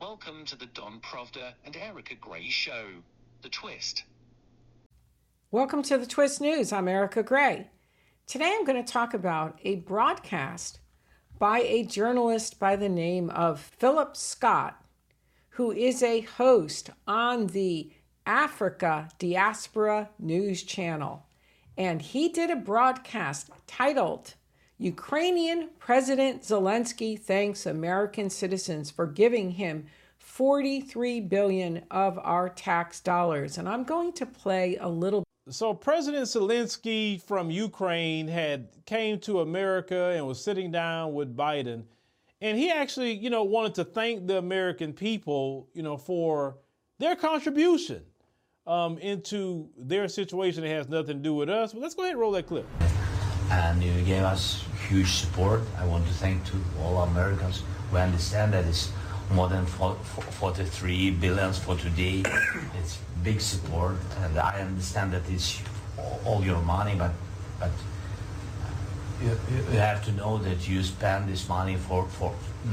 Welcome to the Don Provda and Erica Gray Show, The Twist. Welcome to The Twist News. I'm Erica Gray. Today I'm going to talk about a broadcast by a journalist by the name of Philip Scott, who is a host on the Africa Diaspora News Channel. And he did a broadcast titled, Ukrainian President Zelensky thanks American citizens for giving him $43 billion of our tax dollars. And I'm going to play a little. So President Zelensky from Ukraine had came to America and was sitting down with Biden. And he actually, wanted to thank the American people, for their contribution into their situation. It has nothing to do with us. But let's go ahead and roll that clip. And you gave us huge support. I want to thank to all Americans. We understand that it's more than 43 billion for today. It's big support, and I understand that it's all your money, but you have to know that you spend this money for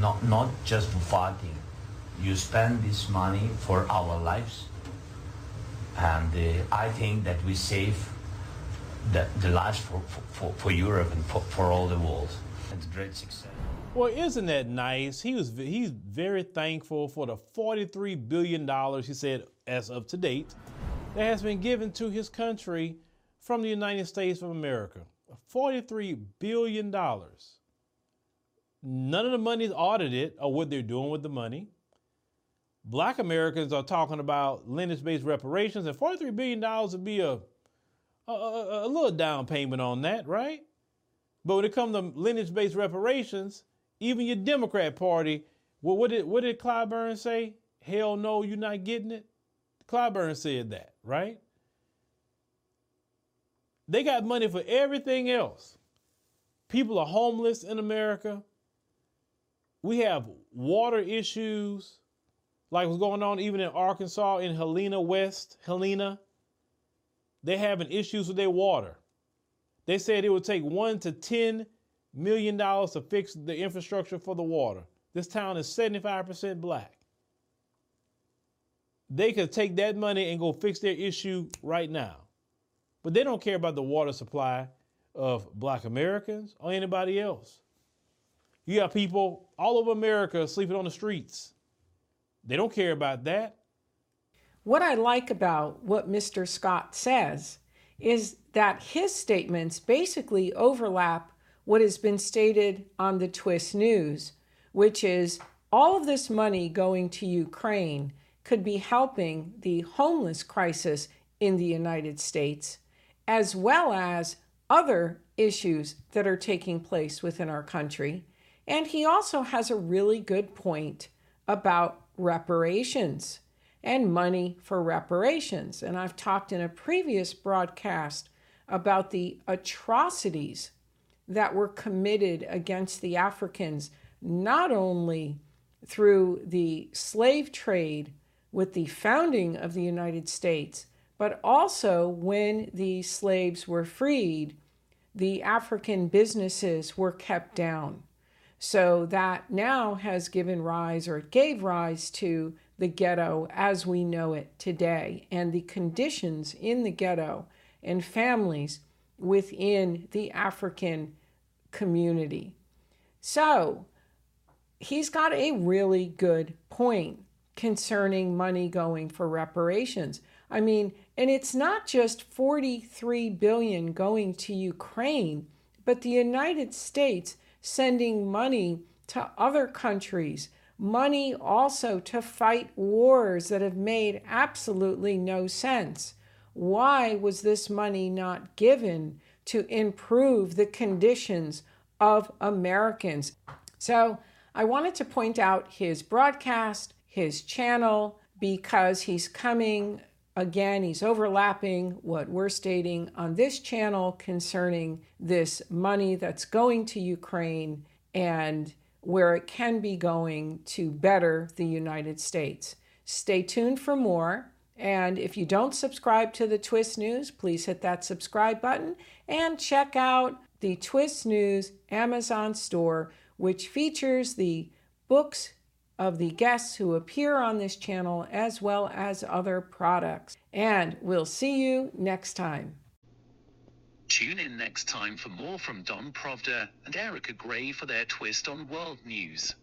not just for fighting. You spend this money for our lives, and I think that we save the lives for Europe and for all the world. It's a great success. Well, isn't that nice? He's very thankful for the $43 billion, he said, as of to date, that has been given to his country from the United States of America. $43 billion. None of the money is audited or what they're doing with the money. Black Americans are talking about lineage-based reparations, and $43 billion would be a little down payment on that, right? But when it comes to lineage-based reparations, even your Democrat Party, well, what did Clyburn say? Hell no, you're not getting it. Clyburn said that, right? They got money for everything else. People are homeless in America. We have water issues, like what's going on even in Arkansas, in Helena West, They're having issues with their water. They said it would take $1 to $10 million to fix the infrastructure for the water. This town is 75% black. They could take that money and go fix their issue right now. But they don't care about the water supply of black Americans or anybody else. You got people all over America sleeping on the streets. They don't care about that. What I like about what Mr. Scott says is that his statements basically overlap what has been stated on the Twist News, which is all of this money going to Ukraine could be helping the homeless crisis in the United States, as well as other issues that are taking place within our country. And he also has a really good point about reparations and money for reparations. And I've talked in a previous broadcast about the atrocities that were committed against the Africans, not only through the slave trade with the founding of the United States, but also when the slaves were freed, the African businesses were kept down. So that now has given rise, or it gave rise to, the ghetto as we know it today, and the conditions in the ghetto and families within the African community. So he's got a really good point concerning money going for reparations. I mean, and it's not just $43 billion going to Ukraine, but the United States sending money to other countries, money also to fight wars that have made absolutely no sense. Why was this money not given to improve the conditions of Americans? So I wanted to point out his broadcast, his channel, because he's coming, again, he's overlapping what we're stating on this channel concerning this money that's going to Ukraine and where it can be going to better the United States. Stay tuned for more. And if you don't subscribe to the Twist News, please hit that subscribe button and check out the Twist News Amazon store, which features the books of the guests who appear on this channel, as well as other products. And we'll see you next time. Tune in next time for more from Don Provda and Erica Gray for their twist on world news.